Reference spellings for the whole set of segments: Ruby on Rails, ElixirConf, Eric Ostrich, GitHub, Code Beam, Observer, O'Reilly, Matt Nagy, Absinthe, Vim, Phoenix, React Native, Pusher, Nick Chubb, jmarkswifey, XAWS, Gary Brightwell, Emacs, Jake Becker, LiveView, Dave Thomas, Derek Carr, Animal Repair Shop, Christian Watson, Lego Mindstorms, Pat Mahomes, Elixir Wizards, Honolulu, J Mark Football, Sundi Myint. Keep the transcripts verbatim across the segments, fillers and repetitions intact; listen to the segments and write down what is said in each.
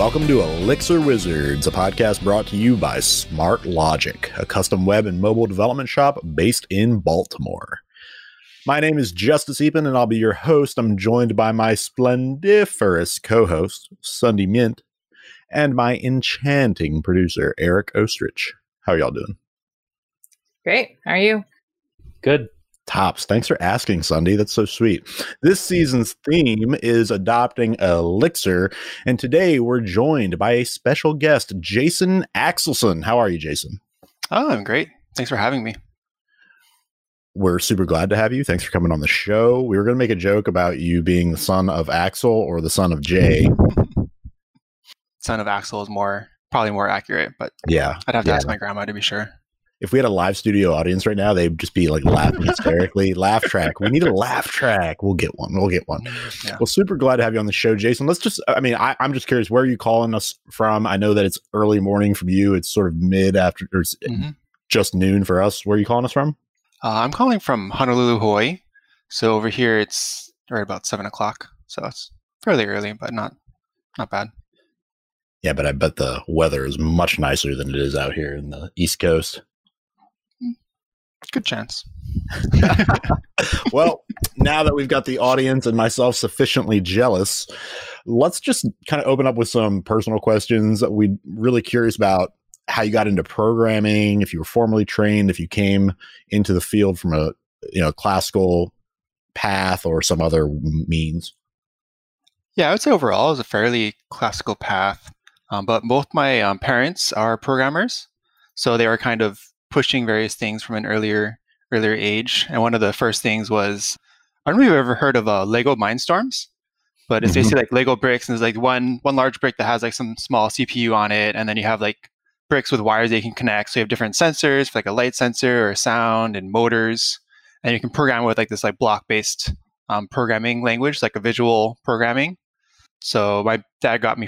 Welcome to Elixir Wizards, a podcast brought to you by Smart Logic, a custom web and mobile development shop based in Baltimore. My name is Justice Epen, and I'll be your host. I'm joined by my splendiferous co-host, Sundi Myint, and my enchanting producer, Eric Ostrich. How are y'all doing? Great. How are you? Good. Tops. Thanks for asking, Sundi. That's so sweet. This season's theme is adopting Elixir, and today we're joined by a special guest, Jason Axelson. How are you, Jason? Oh, I'm great. Thanks for having me. We're super glad to have you. Thanks for coming on the show. We were going to make a joke about you being the son of Axel or the son of Jay. Son of Axel is more probably more accurate, but yeah, I'd have to yeah. ask my grandma to be sure. If we had a live studio audience right now, they'd just be like laughing hysterically. Laugh track. We need a laugh track. We'll get one. We'll get one. Yeah. Well, super glad to have you on the show, Jason. Let's just, I mean, I, I'm just curious, where are you calling us from? I know that it's early morning from you. It's sort of mid after, or it's mm-hmm. just noon for us. Where are you calling us from? Uh, I'm calling from Honolulu, Hawaii. So over here, it's right about seven o'clock. So it's fairly early, but not not bad. Yeah, but I bet the weather is much nicer than it is out here in the East Coast. Good chance. Well, now that we've got the audience and myself sufficiently jealous, let's just kind of open up with some personal questions that we're really curious about. How you got into programming, if you were formally trained, if you came into the field from a you know classical path or some other means. Yeah, I would say overall it was a fairly classical path, um, but both my um, parents are programmers, so they were kind of pushing various things from an earlier earlier age. And one of the first things was, I don't know if you've ever heard of uh, Lego Mindstorms, but it's mm-hmm. basically like Lego bricks, and there's like one one large brick that has like some small C P U on it, and then you have like bricks with wires they can connect. So you have different sensors, for like a light sensor or sound and motors, and you can program with like this like block-based um, programming language, like a visual programming. So my dad got me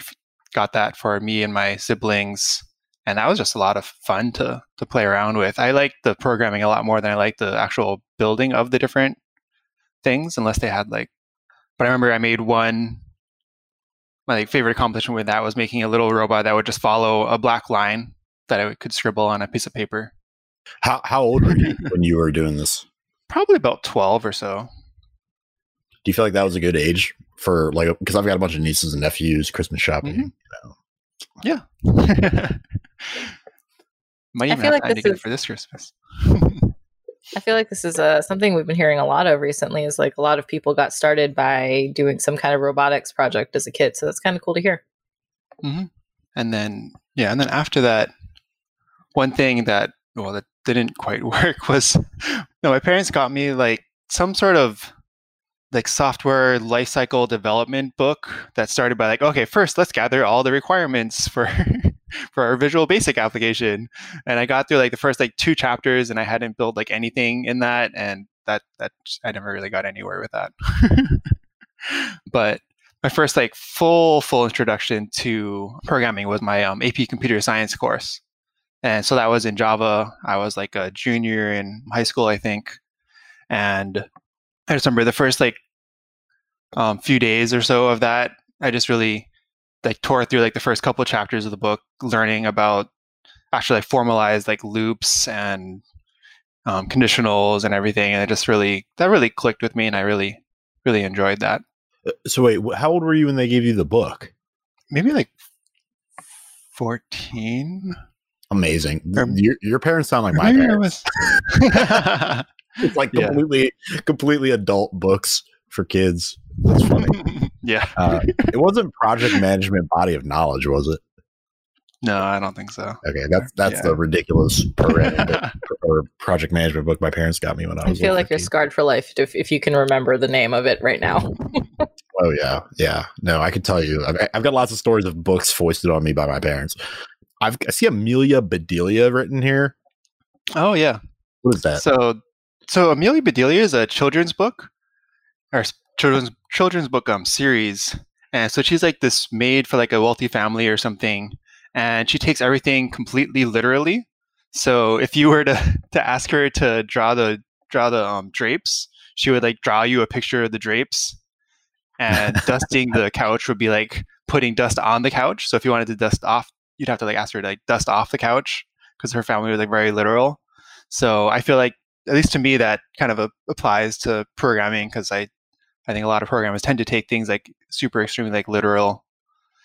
got that for me and my siblings. And that was just a lot of fun to to play around with. I liked the programming a lot more than I liked the actual building of the different things, unless they had like, but I remember I made one, my favorite accomplishment with that was making a little robot that would just follow a black line that I could scribble on a piece of paper. How how old were you when you were doing this? Probably about twelve or so. Do you feel like that was a good age for like, because I've got a bunch of nieces and nephews, Christmas shopping, mm-hmm. you know. Yeah. Might even I feel have like this is, for this Christmas. I feel like this is uh, something we've been hearing a lot of recently, is like a lot of people got started by doing some kind of robotics project as a kid. So that's kind of cool to hear. Mm-hmm. And then, yeah. And then after that, one thing that, well, that didn't quite work was, no, my parents got me like some sort of like software lifecycle development book that started by like, okay, first let's gather all the requirements for for our Visual Basic application. And I got through like the first like two chapters and I hadn't built like anything in that. And that, that I never really got anywhere with that. But my first like full, full introduction to programming was my um, A P Computer Science course. And so that was in Java. I was like a junior in high school, I think. And I just remember the first like um, few days or so of that, I just really like tore through like the first couple of chapters of the book, learning about actually like formalized like loops and um, conditionals and everything. And it just really, that really clicked with me, and I really, really enjoyed that. So wait, how old were you when they gave you the book? Maybe like fourteen. Amazing. Or, your, your parents sound like my parents. Was... It's like completely, yeah. completely adult books for kids. That's funny. Yeah. Uh, it wasn't project management body of knowledge, was it? No, I don't think so. Okay. That's, that's yeah. the ridiculous program, or project management book my parents got me when I was I feel like fifteen. You're scarred for life if, if you can remember the name of it right now. Oh yeah. Yeah. No, I could tell you, I've, I've got lots of stories of books foisted on me by my parents. I've, I see Amelia Bedelia written here. Oh yeah. What is that? So, So Amelia Bedelia is a children's book, or children's children's book um series, and so she's like this maid for like a wealthy family or something, and she takes everything completely literally. So if you were to, to ask her to draw the draw the um, drapes, she would like draw you a picture of the drapes, and dusting the couch would be like putting dust on the couch. So if you wanted to dust off, you'd have to like ask her to like dust off the couch, because her family was like very literal. So I feel like, at least to me, that kind of a, applies to programming, because I, I think a lot of programmers tend to take things like super extremely like literal,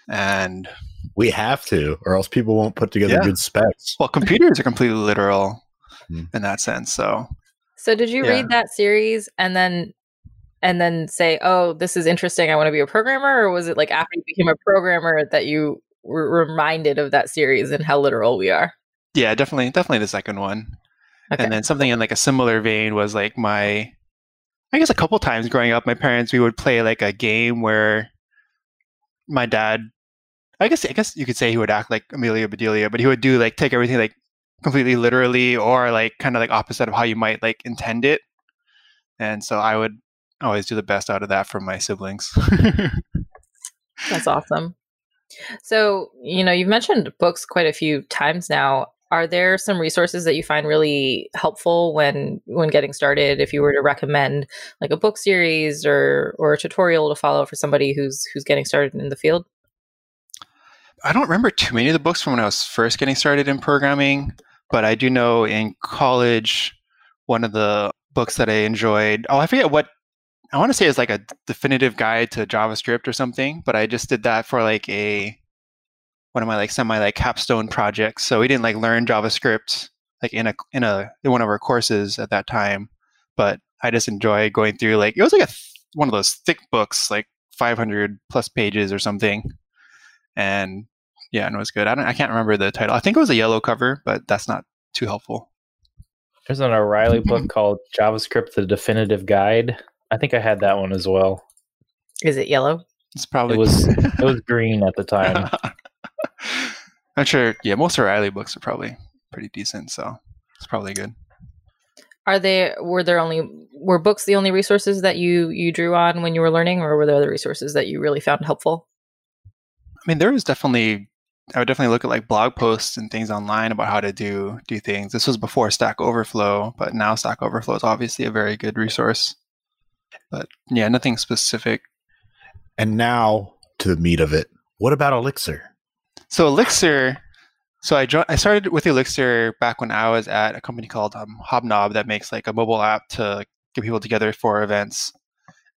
and we have to, or else people won't put together yeah. good specs. Well, computers are completely literal mm. in that sense. So, so did you yeah. read that series and then and then say, "Oh, this is interesting. I want to be a programmer," or was it like after you became a programmer that you were reminded of that series and how literal we are? Yeah, definitely, definitely the second one. Okay. And then something in like a similar vein was like my, I guess a couple times growing up, my parents, we would play like a game where my dad, I guess I guess you could say he would act like Amelia Bedelia, but he would do like take everything like completely literally, or like kind of like opposite of how you might like intend it. And so I would always do the best out of that for my siblings. That's awesome. So, you know, you've mentioned books quite a few times now. Are there some resources that you find really helpful when when getting started? If you were to recommend like a book series or or a tutorial to follow for somebody who's who's getting started in the field? I don't remember too many of the books from when I was first getting started in programming, but I do know in college, one of the books that I enjoyed, oh, I forget what, I want to say it's like a definitive guide to JavaScript or something, but I just did that for like a, one of my like semi like capstone projects. So we didn't like learn JavaScript like in a, in a, in one of our courses at that time, but I just enjoy going through like, it was like a, th- one of those thick books, like five hundred plus pages or something. And yeah, and it was good. I don't, I can't remember the title. I think it was a yellow cover, but that's not too helpful. There's an O'Reilly book called JavaScript: The Definitive Guide. I think I had that one as well. Is it yellow? It's probably it was. It was green at the time. I'm sure. Yeah, most O'Reilly books are probably pretty decent, so it's probably good. Are they? Were there only were books the only resources that you you drew on when you were learning, or were there other resources that you really found helpful? I mean, there was definitely, I would definitely look at like blog posts and things online about how to do do things. This was before Stack Overflow, but now Stack Overflow is obviously a very good resource. But yeah, nothing specific. And now to the meat of it. What about Elixir? So Elixir, so I jo- I started with Elixir back when I was at a company called um, Hobnob that makes like a mobile app to get people together for events.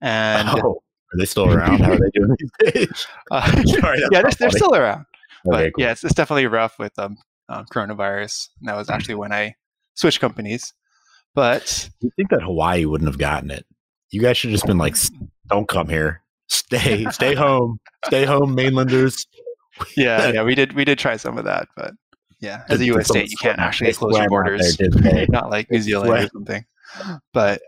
And oh. Are they still around? How are they doing these days? Uh, Sorry, yeah, they're, they're still around. But okay, cool. yeah, it's, it's definitely rough with um, um, coronavirus. And that was actually when I switched companies. But you think that Hawaii wouldn't have gotten it? You guys should have just been like, "Don't come here. Stay, stay home. Stay home, mainlanders." Yeah, yeah, we did. We did try some of that, but yeah, as a U S state, you can't actually close your borders. There, Not like New Zealand or something. But.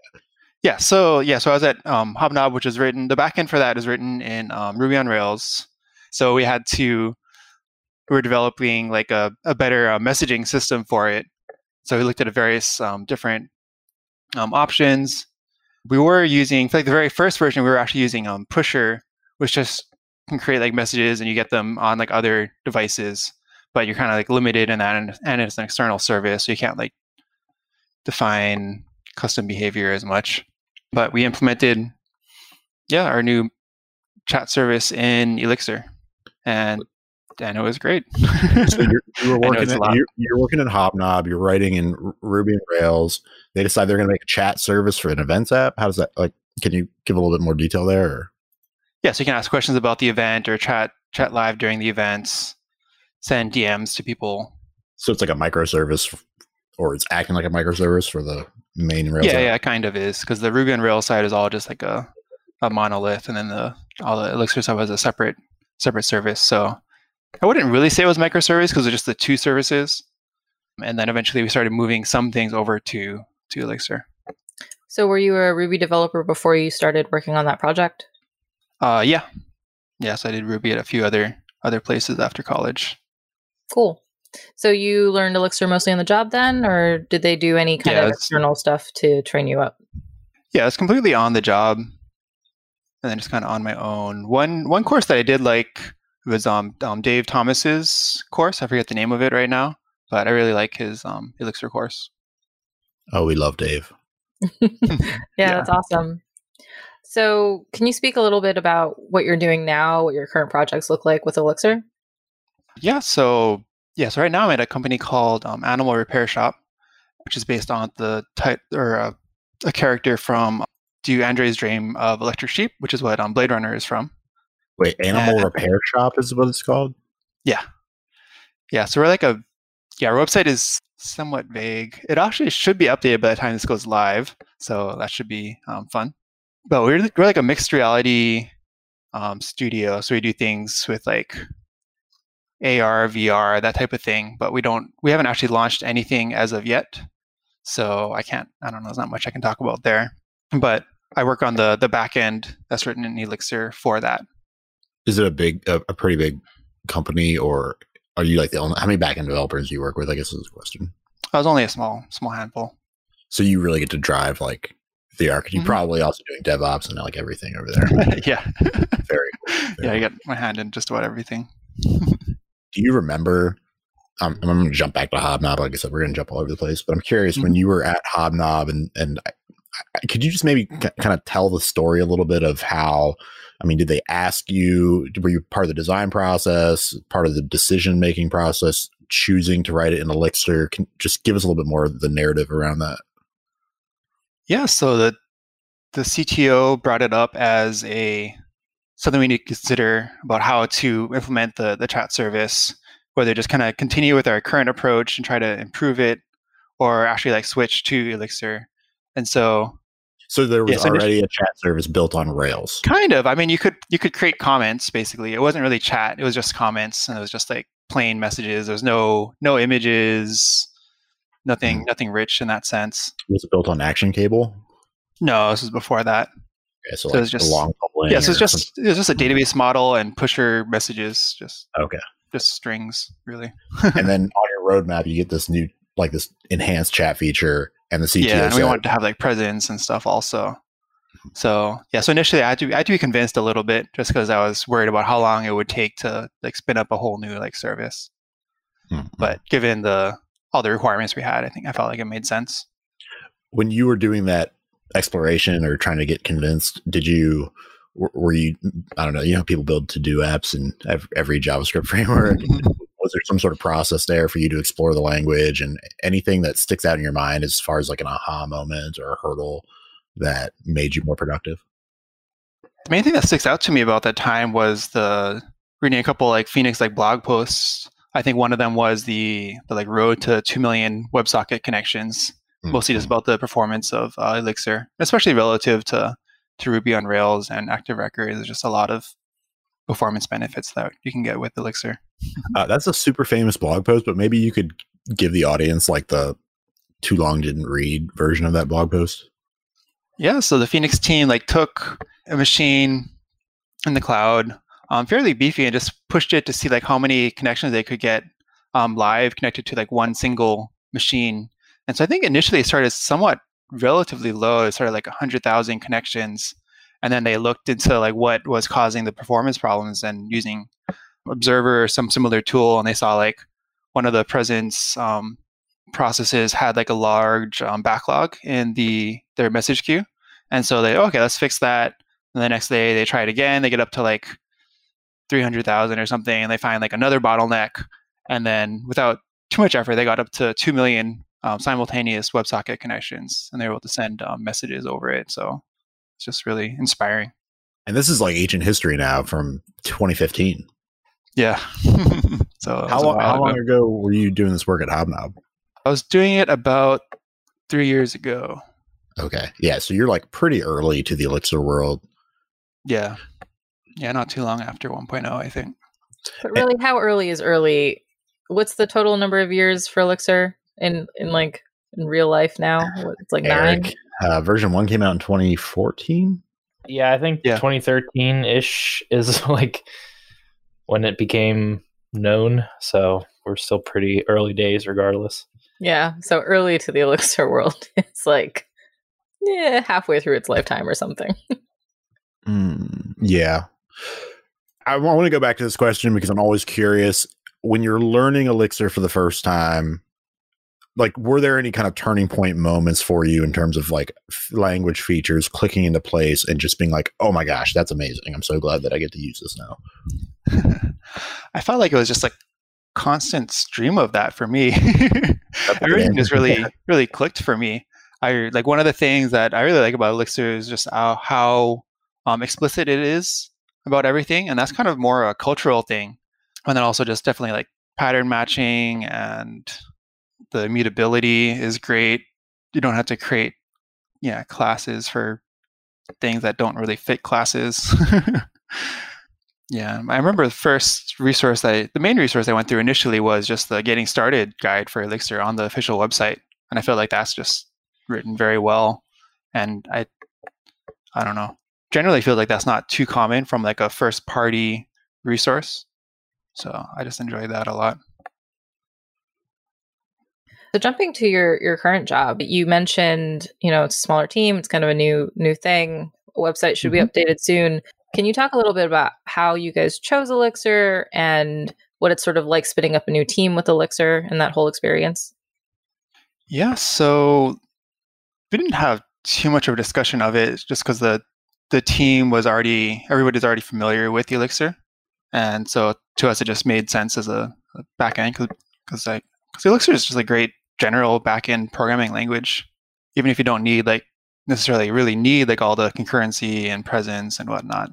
Yeah, so yeah, so I was at um, Hobnob, which is written, the backend for that is written in um, Ruby on Rails. So we had to, we were developing like a, a better uh, messaging system for it. So we looked at various um, different um, options. We were using, for like the very first version, we were actually using um, Pusher, which just can create like messages and you get them on like other devices, but you're kind of like limited in that, and, and it's an external service, so you can't like define custom behavior as much. But we implemented, yeah, our new chat service in Elixir, and and it was great. So you're, you were working in, you're, you're working in Hobnob. You're writing in Ruby and Rails. They decide they're going to make a chat service for an events app. How does that? Like, can you give a little bit more detail there? Or? Yeah, so you can ask questions about the event or chat chat live during the events. Send D Ms to people. So it's like a microservice, or it's acting like a microservice for the main Rails yeah app. Yeah, it kind of is, because the Ruby on Rails side is all just like a, a monolith, and then the all the Elixir stuff is a separate separate service. So I wouldn't really say it was microservice, because it's just the two services, and then eventually we started moving some things over to to Elixir. So were you a Ruby developer before you started working on that project? Uh, yeah, yeah. So I did Ruby at a few other other places after college. Cool. So you learned Elixir mostly on the job then, or did they do any kind yeah, of external stuff to train you up? Yeah, it's completely on the job, and then just kind of on my own. One one course that I did like was um, um Dave Thomas's course. I forget the name of it right now, but I really like his um, Elixir course. Oh, we love Dave. yeah, yeah, that's awesome. So can you speak a little bit about what you're doing now, what your current projects look like with Elixir? Yeah, so yeah, so right now I'm at a company called um, Animal Repair Shop, which is based on the type or uh, a character from Do Androids Dream of Electric Sheep, which is what um, Blade Runner is from. Wait, Animal and, Repair Shop is what it's called? Yeah. Yeah, so we're like a, yeah, our website is somewhat vague. It actually should be updated by the time this goes live, so that should be um, fun. But we're, we're like a mixed reality um, studio, so we do things with like A R, V R, that type of thing. But we don't, we haven't actually launched anything as of yet, so I can't. I don't know. There's not much I can talk about there. But I work on the the back end that's written in Elixir for that. Is it a big, a, a pretty big company, or are you like the only? How many back end developers do you work with? I guess is the question. I was only a small, small handful. So you really get to drive like. The arc. You're mm-hmm. probably also doing DevOps and like everything over there. Yeah. Very cool. Very yeah, I got my hand in just about everything. Do you remember? Um, I'm going to jump back to Hobnob. Like I said, we're going to jump all over the place. But I'm curious, mm-hmm. when you were at Hobnob, and and I, I, could you just maybe c- kind of tell the story a little bit of how? I mean, did they ask you? Were you part of the design process? Part of the decision making process? Choosing to write it in Elixir? Can just give us a little bit more of the narrative around that. Yeah, so the the C T O brought it up as a something we need to consider about how to implement the, the chat service, whether just kind of continue with our current approach and try to improve it, or actually like switch to Elixir. And so, so there was yeah, so already a chat service built on Rails. Kind of. I mean, you could you could create comments basically. It wasn't really chat. It was just comments, and it was just like plain messages. There was no no images. Nothing, mm-hmm. nothing rich in that sense. Was it built on Action Cable? No, this was before that. Okay, so, so like it was just long yeah, so it's just it was just a database model and pusher messages, just okay, just strings really. And then on your roadmap, you get this new like this enhanced chat feature, and the C T O. Yeah, and we wanted to have like presence and stuff also. So yeah, so initially I had to be, I had to be convinced a little bit, just because I was worried about how long it would take to like spin up a whole new like service. Mm-hmm. But given the all the requirements we had, I think I felt like it made sense. When you were doing that exploration or trying to get convinced, did you, were you, I don't know, you know, people build to-do apps in every JavaScript framework. Was there some sort of process there for you to explore the language, and anything that sticks out in your mind as far as like an aha moment or a hurdle that made you more productive? The main thing that sticks out to me about that time was the reading a couple like Phoenix like blog posts. I think one of them was the, the like road to two million WebSocket connections, mm-hmm. mostly just about the performance of uh, Elixir, especially relative to, to Ruby on Rails and Active Record. There's just a lot of performance benefits that you can get with Elixir. Uh, that's a super famous blog post, but maybe you could give the audience like the too long didn't read version of that blog post. Yeah, so the Phoenix team like took a machine in the cloud, Um, fairly beefy, and just pushed it to see like how many connections they could get um, live connected to like one single machine. And so I think initially it started somewhat relatively low. It started like one hundred thousand connections. And then they looked into like what was causing the performance problems and using Observer or some similar tool. And they saw like one of the presence um, processes had like a large um, backlog in the their message queue. And so they, oh, okay, let's fix that. And the next day they try it again. They get up to like three hundred thousand or something, and they find like another bottleneck, and then without too much effort, they got up to two million um, simultaneous WebSocket connections, and they were able to send um, messages over it. So it's just really inspiring. And this is like ancient history now, from twenty fifteen. Yeah. So how long, how long ago were you doing this work at Hobnob? I was doing it about three years ago. Okay. Yeah. So you're like pretty early to the Elixir world. Yeah. Yeah, not too long after one point oh, I think. But really, how early is early? What's the total number of years for Elixir in, in like in real life now? It's like Eric, nine. Uh, version one came out in twenty fourteen. Yeah, I think yeah. twenty thirteen-ish is like when it became known. So we're still pretty early days regardless. Yeah, so early to the Elixir world. It's like yeah, halfway through its lifetime or something. Mm, yeah. I want to go back to this question because I'm always curious. When you're learning Elixir for the first time, like, were there any kind of turning point moments for you in terms of like f- language features clicking into place and just being like, oh my gosh, that's amazing. I'm so glad that I get to use this now. I felt like it was just like constant stream of that for me. Everything just really, really clicked for me. I like one of the things that I really like about Elixir is just how, how um, explicit it is about everything. And that's kind of more a cultural thing. And then also just definitely like pattern matching and the immutability is great. You don't have to create yeah, classes for things that don't really fit classes. Yeah, I remember the first resource, I, the main resource I went through initially was just the Getting Started guide for Elixir on the official website. And I feel like that's just written very well. And I, I don't know, generally feel like that's not too common from like a first party resource. So I just enjoy that a lot. So jumping to your your current job, you mentioned, you know, it's a smaller team, it's kind of a new new thing. A website should mm-hmm. be updated soon. Can you talk a little bit about how you guys chose Elixir and what it's sort of like spinning up a new team with Elixir and that whole experience? Yeah, so we didn't have too much of a discussion of it just because the the team was already, everybody's already familiar with Elixir. And so to us, it just made sense as a, a backend because like, Elixir is just a great general back-end programming language, even if you don't need like necessarily really need like all the concurrency and presence and whatnot.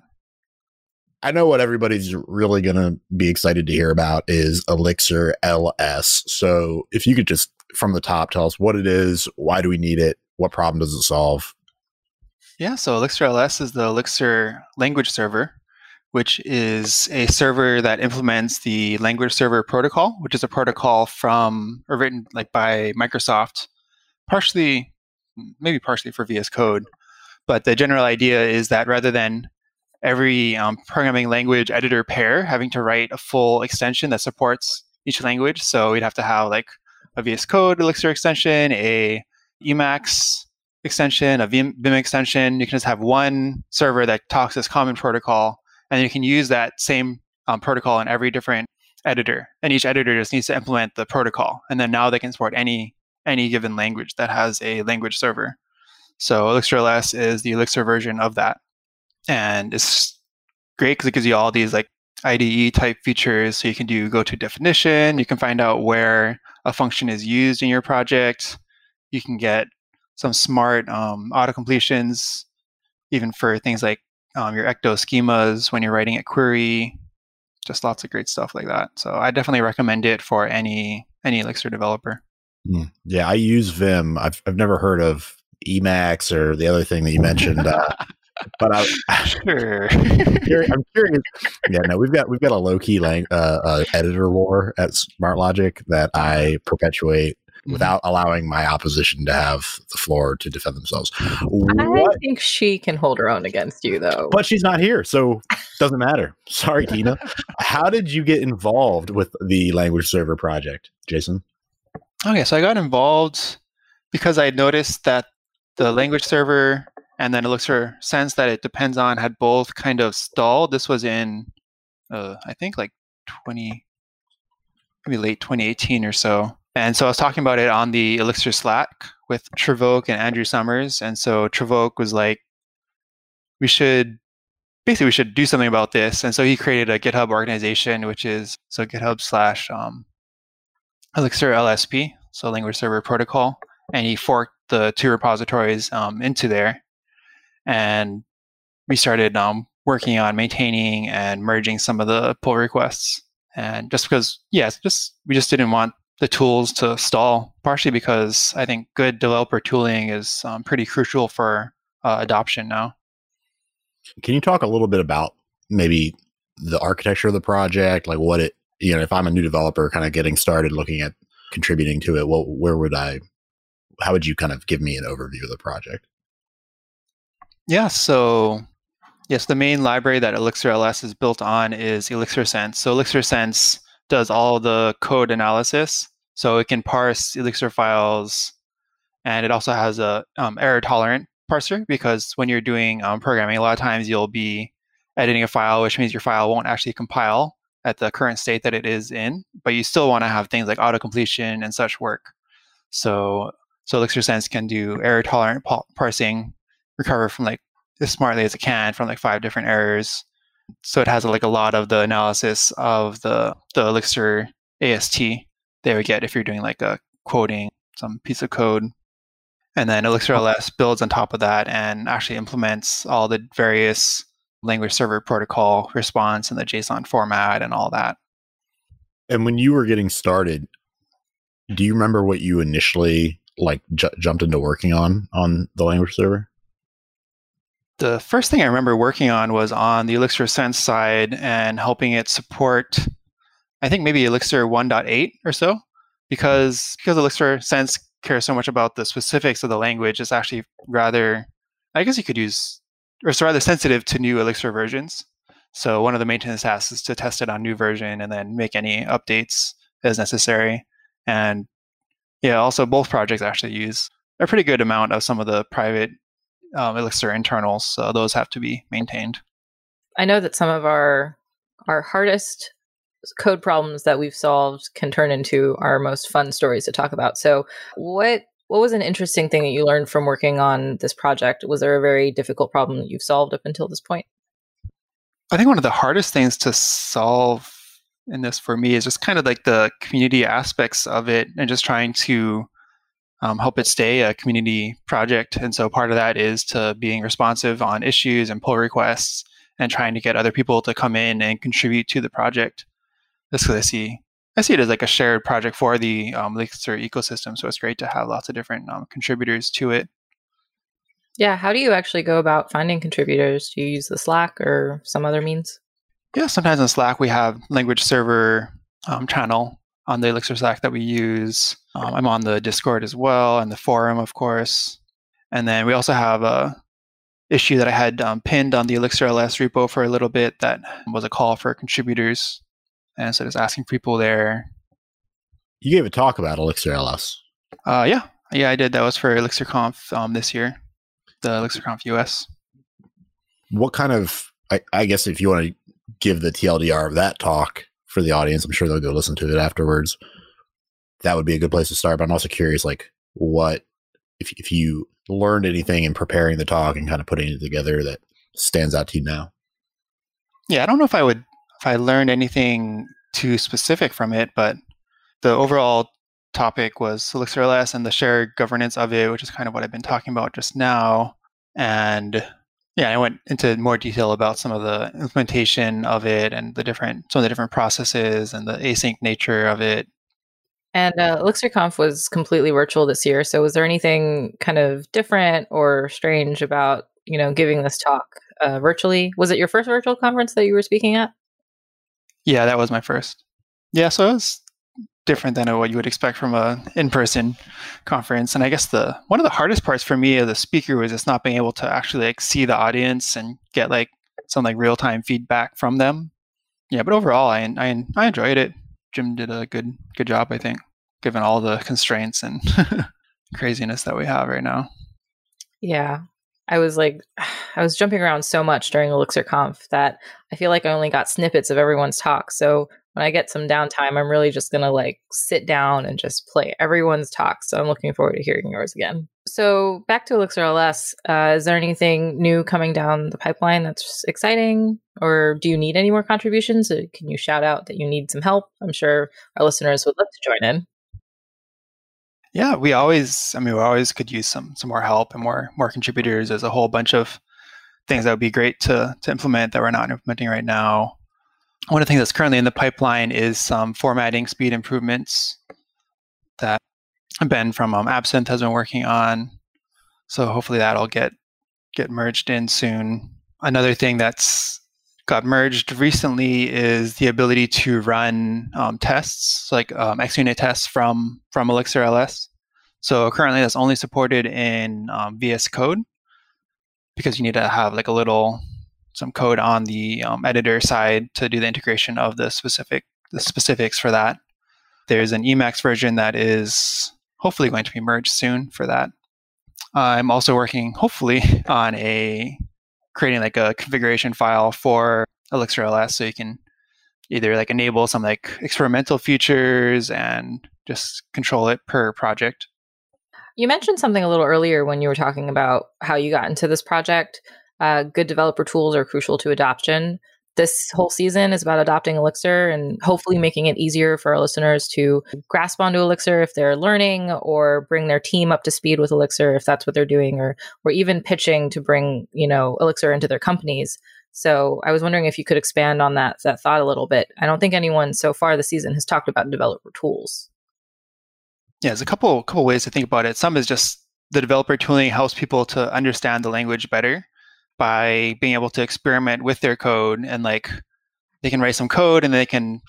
I know what everybody's really going to be excited to hear about is Elixir L S. So if you could just from the top tell us what it is, why do we need it, what problem does it solve? Yeah, so Elixir L S is the Elixir language server, which is a server that implements the language server protocol, which is a protocol from or written like by Microsoft, partially, maybe partially for V S Code. But the general idea is that rather than every um, programming language editor pair having to write a full extension that supports each language, so we'd have to have like a V S Code Elixir extension, a Emacs extension, a Vim extension. You can just have one server that talks this common protocol. And you can use that same um, protocol in every different editor. And each editor just needs to implement the protocol. And then now they can support any any given language that has a language server. So Elixir L S is the Elixir version of that. And it's great because it gives you all these like I D E type features. So you can do go to definition. You can find out where a function is used in your project. You can get some smart um, auto completions, even for things like Um, your Ecto schemas when you're writing a query, just lots of great stuff like that. So I definitely recommend it for any any Elixir developer. Mm. Yeah, I use Vim. I've I've never heard of Emacs or the other thing that you mentioned. Uh, but I, sure. I'm curious. I'm curious. Yeah, no, we've got we've got a low key lang- uh, uh, editor war at Smart Logic that I perpetuate without allowing my opposition to have the floor to defend themselves. What? I think she can hold her own against you, though. But she's not here, so doesn't matter. Sorry, Tina. How did you get involved with the language server project, Jason? Okay, so I got involved because I noticed that the language server and then Elixir Sense that it depends on had both kind of stalled. This was in, uh, I think, like twenty, maybe late twenty eighteen or so. And so I was talking about it on the Elixir Slack with Trevok and Andrew Summers. And so Trevok was like, we should, basically we should do something about this. And so he created a GitHub organization, which is so GitHub slash um, Elixir L S P, so Language Server Protocol. And he forked the two repositories um, into there. And we started um, working on maintaining and merging some of the pull requests. And just because, yes, yeah, just we just didn't want the tools to stall, partially because I think good developer tooling is um, pretty crucial for uh, adoption now. Can you talk a little bit about maybe the architecture of the project? Like what it, you know, if I'm a new developer kind of getting started looking at contributing to it, well, where would I, how would you kind of give me an overview of the project? Yeah, so yes, the main library that Elixir L S is built on is Elixir Sense. So Elixir Sense does all the code analysis, so it can parse Elixir files, and it also has a um, error-tolerant parser because when you're doing um, programming, a lot of times you'll be editing a file, which means your file won't actually compile at the current state that it is in, but you still want to have things like auto-completion and such work. So so Elixir Sense can do error tolerant parsing, recover from like as smartly as it can from like five different errors. So it has like a lot of the analysis of the the Elixir A S T they would get if you're doing like a quoting some piece of code. And then Elixir L S builds on top of that and actually implements all the various language server protocol response and the JSON format and all that. And when you were getting started, do you remember what you initially like ju- jumped into working on on the language server? The first thing I remember working on was on the Elixir Sense side and helping it support, I think maybe Elixir one point eight or so, because because Elixir Sense cares so much about the specifics of the language. It's actually rather, I guess you could use, or it's rather sensitive to new Elixir versions. So one of the maintenance tasks is to test it on new version and then make any updates as necessary. And yeah, also both projects actually use a pretty good amount of some of the private Um, Elixir internals, so those have to be maintained. I know that some of our our hardest code problems that we've solved can turn into our most fun stories to talk about. So what what was an interesting thing that you learned from working on this project? Was there a very difficult problem that you've solved up until this point? I think one of the hardest things to solve in this for me is just kind of like the community aspects of it and just trying to Um, help it stay a community project. And so part of that is to being responsive on issues and pull requests and trying to get other people to come in and contribute to the project. That's because I see, I see it as like a shared project for the um, Elixir ecosystem. So it's great to have lots of different um, contributors to it. Yeah. How do you actually go about finding contributors? Do you use the Slack or some other means? Yeah. Sometimes on Slack, we have language server um, channel on the Elixir Slack that we use. Um, I'm on the Discord as well and the forum, of course. And then we also have a issue that I had um, pinned on the Elixir L S repo for a little bit that was a call for contributors. And so just asking people there. You gave a talk about Elixir L S. Uh, yeah. Yeah, I did. That was for ElixirConf um, this year, the ElixirConf U S. What kind of, I, I guess if you want to give the T L D R of that talk, for the audience, I'm sure they'll go listen to it afterwards. That would be a good place to start. But I'm also curious, like, what if if you learned anything in preparing the talk and kind of putting it together that stands out to you now? Yeah, I don't know if I would if I learned anything too specific from it, but the overall topic was Elixir L S and the shared governance of it, which is kind of what I've been talking about just now. And yeah, I went into more detail about some of the implementation of it and the different some of the different processes and the async nature of it. And uh, ElixirConf was completely virtual this year, so was there anything kind of different or strange about you know giving this talk uh, virtually? Was it your first virtual conference that you were speaking at? Yeah, that was my first. Yeah, so it was different than what you would expect from a in-person conference. And I guess the one of the hardest parts for me as a speaker was just not being able to actually like see the audience and get like some like real-time feedback from them. Yeah, but overall, I I, I enjoyed it. Jim did a good good job, I think, given all the constraints and craziness that we have right now. Yeah. I was like, I was jumping around so much during ElixirConf that I feel like I only got snippets of everyone's talk. So when I get some downtime, I'm really just going to like sit down and just play everyone's talk. So I'm looking forward to hearing yours again. So back to Elixir L S, uh, is there anything new coming down the pipeline that's exciting? Or do you need any more contributions? Can you shout out that you need some help? I'm sure our listeners would love to join in. Yeah, we always, I mean, we always could use some some more help and more more contributors. There's a whole bunch of things that would be great to to implement that we're not implementing right now. One of the things that's currently in the pipeline is some formatting speed improvements that Ben from um, Absinthe has been working on. So hopefully that'll get get merged in soon. Another thing that's got merged recently is the ability to run um, tests, like um, XUnit tests from, from Elixir L S. So currently that's only supported in um, V S Code because you need to have like a little... some code on the um, editor side to do the integration of the specific the specifics for that. There's an Emacs version that is hopefully going to be merged soon for that. Uh, I'm also working hopefully on a creating like a configuration file for Elixir L S so you can either like enable some like experimental features and just control it per project. You mentioned something a little earlier when you were talking about how you got into this project. Uh, good developer tools are crucial to adoption. This whole season is about adopting Elixir and hopefully making it easier for our listeners to grasp onto Elixir if they're learning, or bring their team up to speed with Elixir if that's what they're doing, or or even pitching to bring, you know, Elixir into their companies. So I was wondering if you could expand on that, that thought a little bit. I don't think anyone so far this season has talked about developer tools. Yeah, there's a couple couple ways to think about it. Some is just the developer tooling helps people to understand the language better by being able to experiment with their code, and like they can write some code and they can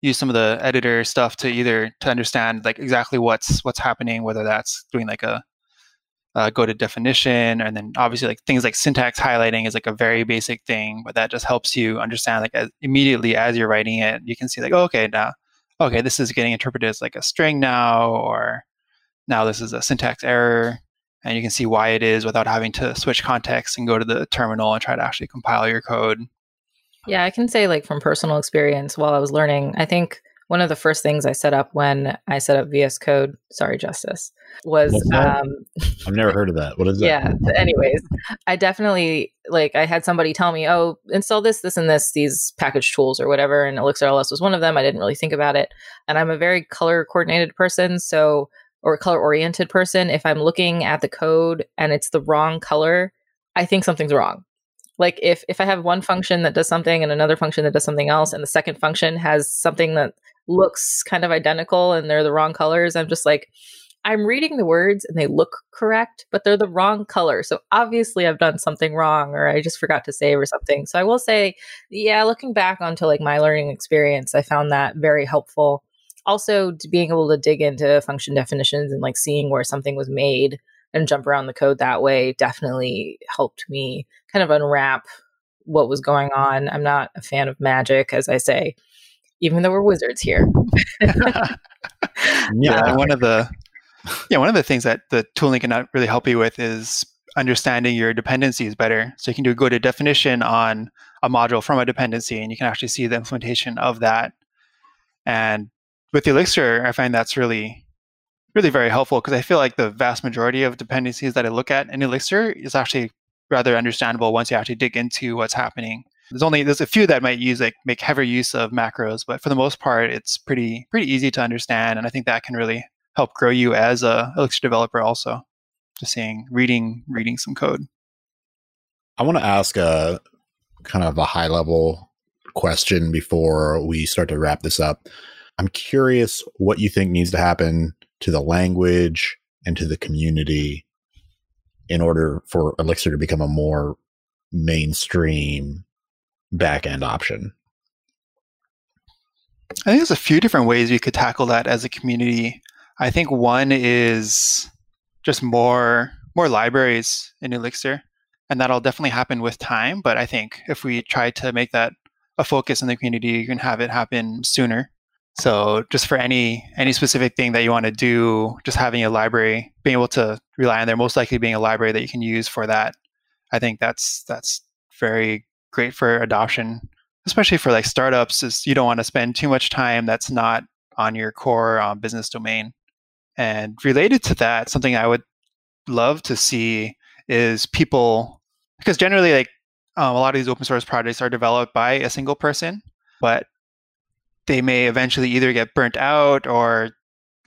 use some of the editor stuff to either to understand like exactly what's what's happening, whether that's doing like a, a go to definition, and then obviously like things like syntax highlighting is like a very basic thing, but that just helps you understand like as, immediately as you're writing it, you can see like, oh, okay, now, okay, this is getting interpreted as like a string now, or now this is a syntax error. And you can see why it is without having to switch context and go to the terminal and try to actually compile your code. Yeah, I can say like from personal experience while I was learning, I think one of the first things I set up when I set up V S Code, sorry, Justice, was... Um, I've never heard of that. What is that? Yeah, anyways, I definitely, like I had somebody tell me, oh, install this, this, and this, these package tools or whatever, and Elixir L S was one of them. I didn't really think about it. And I'm a very color coordinated person, so... or a color-oriented person, if I'm looking at the code and it's the wrong color, I think something's wrong. Like if if I have one function that does something and another function that does something else, and the second function has something that looks kind of identical and they're the wrong colors, I'm just like, I'm reading the words and they look correct, but they're the wrong color. So obviously I've done something wrong, or I just forgot to save or something. So I will say, yeah, looking back onto like my learning experience, I found that very helpful. Also, being able to dig into function definitions and like seeing where something was made and jump around the code that way definitely helped me kind of unwrap what was going on. I'm not a fan of magic, as I say, even though we're wizards here. yeah, um, one of the yeah one of the things that the tooling can really help you with is understanding your dependencies better. So you can do a go to definition on a module from a dependency, and you can actually see the implementation of that. And with Elixir, I find that's really, really very helpful, because I feel like the vast majority of dependencies that I look at in Elixir is actually rather understandable once you actually dig into what's happening. There's only there's a few that might use like make heavy use of macros, but for the most part, it's pretty pretty easy to understand, and I think that can really help grow you as a Elixir developer. Also, just seeing reading reading some code. I want to ask a kind of a high level question before we start to wrap this up. I'm curious what you think needs to happen to the language and to the community in order for Elixir to become a more mainstream backend option. I think there's a few different ways we could tackle that as a community. I think one is just more more libraries in Elixir, and that'll definitely happen with time. But I think if we try to make that a focus in the community, you can have it happen sooner. So just for any any specific thing that you want to do, just having a library, being able to rely on there, most likely being a library that you can use for that, I think that's that's very great for adoption, especially for like startups. Is you don't want to spend too much time that's not on your core um, business domain. And related to that, something I would love to see is people, because generally like um, a lot of these open source projects are developed by a single person, but they may eventually either get burnt out or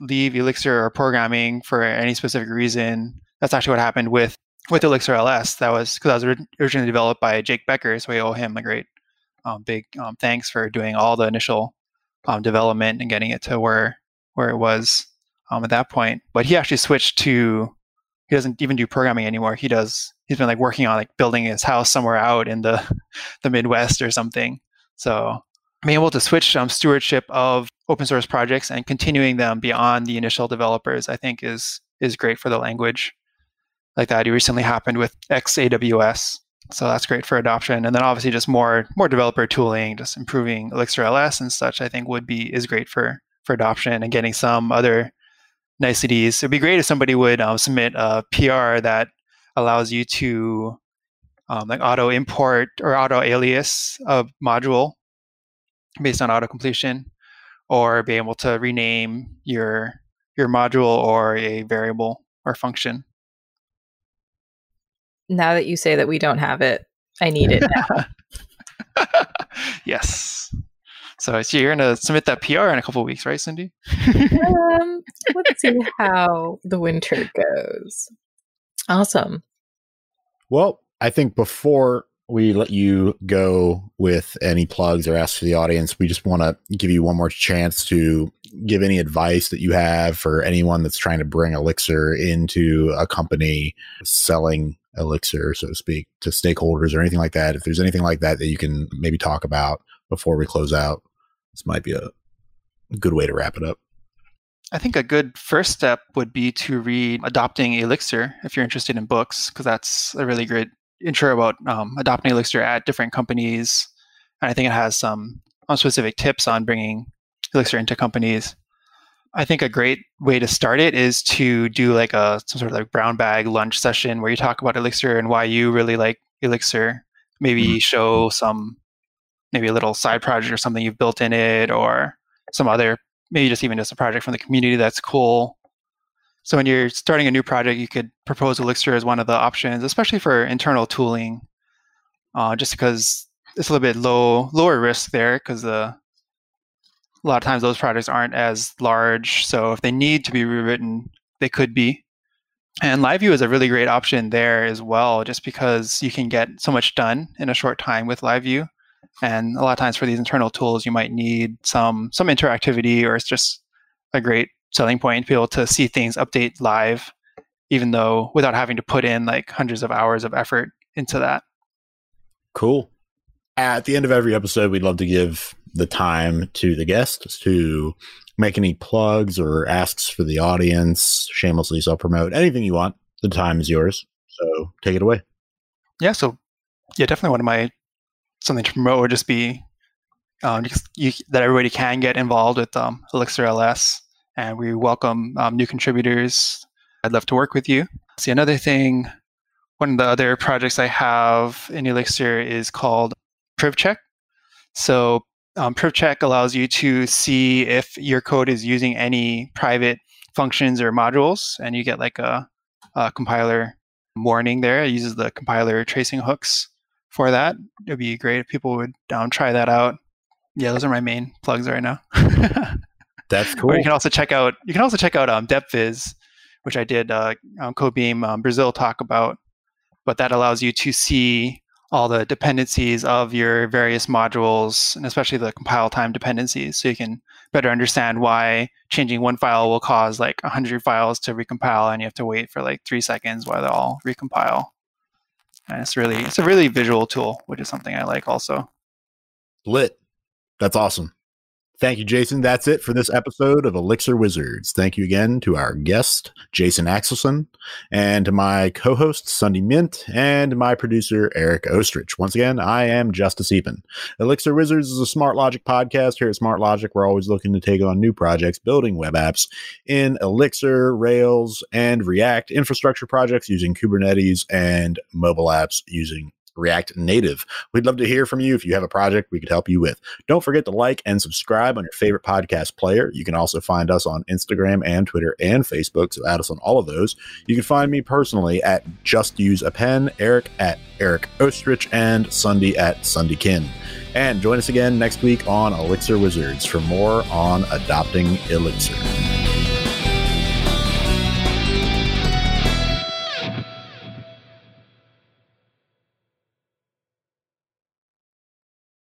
leave Elixir or programming for any specific reason. That's actually what happened with, with Elixir L S. That was because that was originally developed by Jake Becker, so we owe him a great um, big um, thanks for doing all the initial um, development and getting it to where where it was um, at that point. But he actually switched to, he doesn't even do programming anymore. He does, he's been like working on like building his house somewhere out in the the Midwest or something. So being able to switch um, stewardship of open source projects and continuing them beyond the initial developers, I think is is great for the language. Like that recently happened with X A W S. So that's great for adoption. And then obviously just more more developer tooling, just improving Elixir L S and such, I think would be is great for, for adoption and getting some other niceties. It'd be great if somebody would um, submit a P R that allows you to um, like auto import or auto alias a module based on auto completion, or be able to rename your your module or a variable or function. Now that you say that we don't have it, I need it now. Yes. So I see you're going to submit that P R in a couple of weeks, right, Sundi? um, let's see how the winter goes. Awesome. Well, I think before we let you go with any plugs or ask for the audience, we just want to give you one more chance to give any advice that you have for anyone that's trying to bring Elixir into a company, selling Elixir, so to speak, to stakeholders or anything like that. If there's anything like that that you can maybe talk about before we close out, this might be a good way to wrap it up. I think a good first step would be to read Adopting Elixir if you're interested in books, because that's a really great intro about um, adopting Elixir at different companies. And I think it has some specific tips on bringing Elixir into companies. I think a great way to start it is to do like a some sort of like brown bag lunch session where you talk about Elixir and why you really like Elixir. Maybe mm-hmm. show some, maybe a little side project or something you've built in it, or some other, maybe just even just a project from the community that's cool. So when you're starting a new project, you could propose Elixir as one of the options, especially for internal tooling, uh, just because it's a little bit low, lower risk there, because uh, a lot of times those projects aren't as large. So if they need to be rewritten, they could be. And LiveView is a really great option there as well, just because you can get so much done in a short time with LiveView. And a lot of times for these internal tools, you might need some some interactivity, or it's just a great selling point to be able to see things update live, even though without having to put in like hundreds of hours of effort into that. Cool. At the end of every episode, we'd love to give the time to the guests to make any plugs or asks for the audience, shamelessly self-promote, anything you want. The time is yours. So take it away. Yeah. So yeah, definitely one of my something to promote would just be um, just you, that everybody can get involved with um, Elixir L S, and we welcome um, new contributors. I'd love to work with you. See, another thing, one of the other projects I have in Elixir is called PrivCheck. So um, PrivCheck allows you to see if your code is using any private functions or modules, and you get like a, a compiler warning there. It uses the compiler tracing hooks for that. It'd be great if people would um, try that out. Yeah, those are my main plugs right now. That's cool. Or you can also check out you can also check out um, Depviz, which I did uh, um, Code Beam um, Brazil talk about. But that allows you to see all the dependencies of your various modules, and especially the compile time dependencies, so you can better understand why changing one file will cause like a hundred files to recompile, and you have to wait for like three seconds while they all recompile. And it's really, it's a really visual tool, which is something I like also. Lit. That's awesome. Thank you, Jason. That's it for this episode of Elixir Wizards. Thank you again to our guest, Jason Axelson, and to my co-host, Sundi Myint, and my producer, Eric Ostrich. Once again, I am Justice Epen. Elixir Wizards is a Smart Logic podcast. Here at Smart Logic, we're always looking to take on new projects, building web apps in Elixir, Rails, and React, infrastructure projects using Kubernetes, and mobile apps using React Native. We'd love to hear from you. If you have a project we could help you with, don't forget to like and subscribe on your favorite podcast player. You can also find us on Instagram and Twitter and Facebook, so add us on all of those. You can find me personally at Just Use a Pen, Eric at Eric Ostrich, and Sundi at Sundikin. And join us again next week on Elixir Wizards for more on adopting Elixir.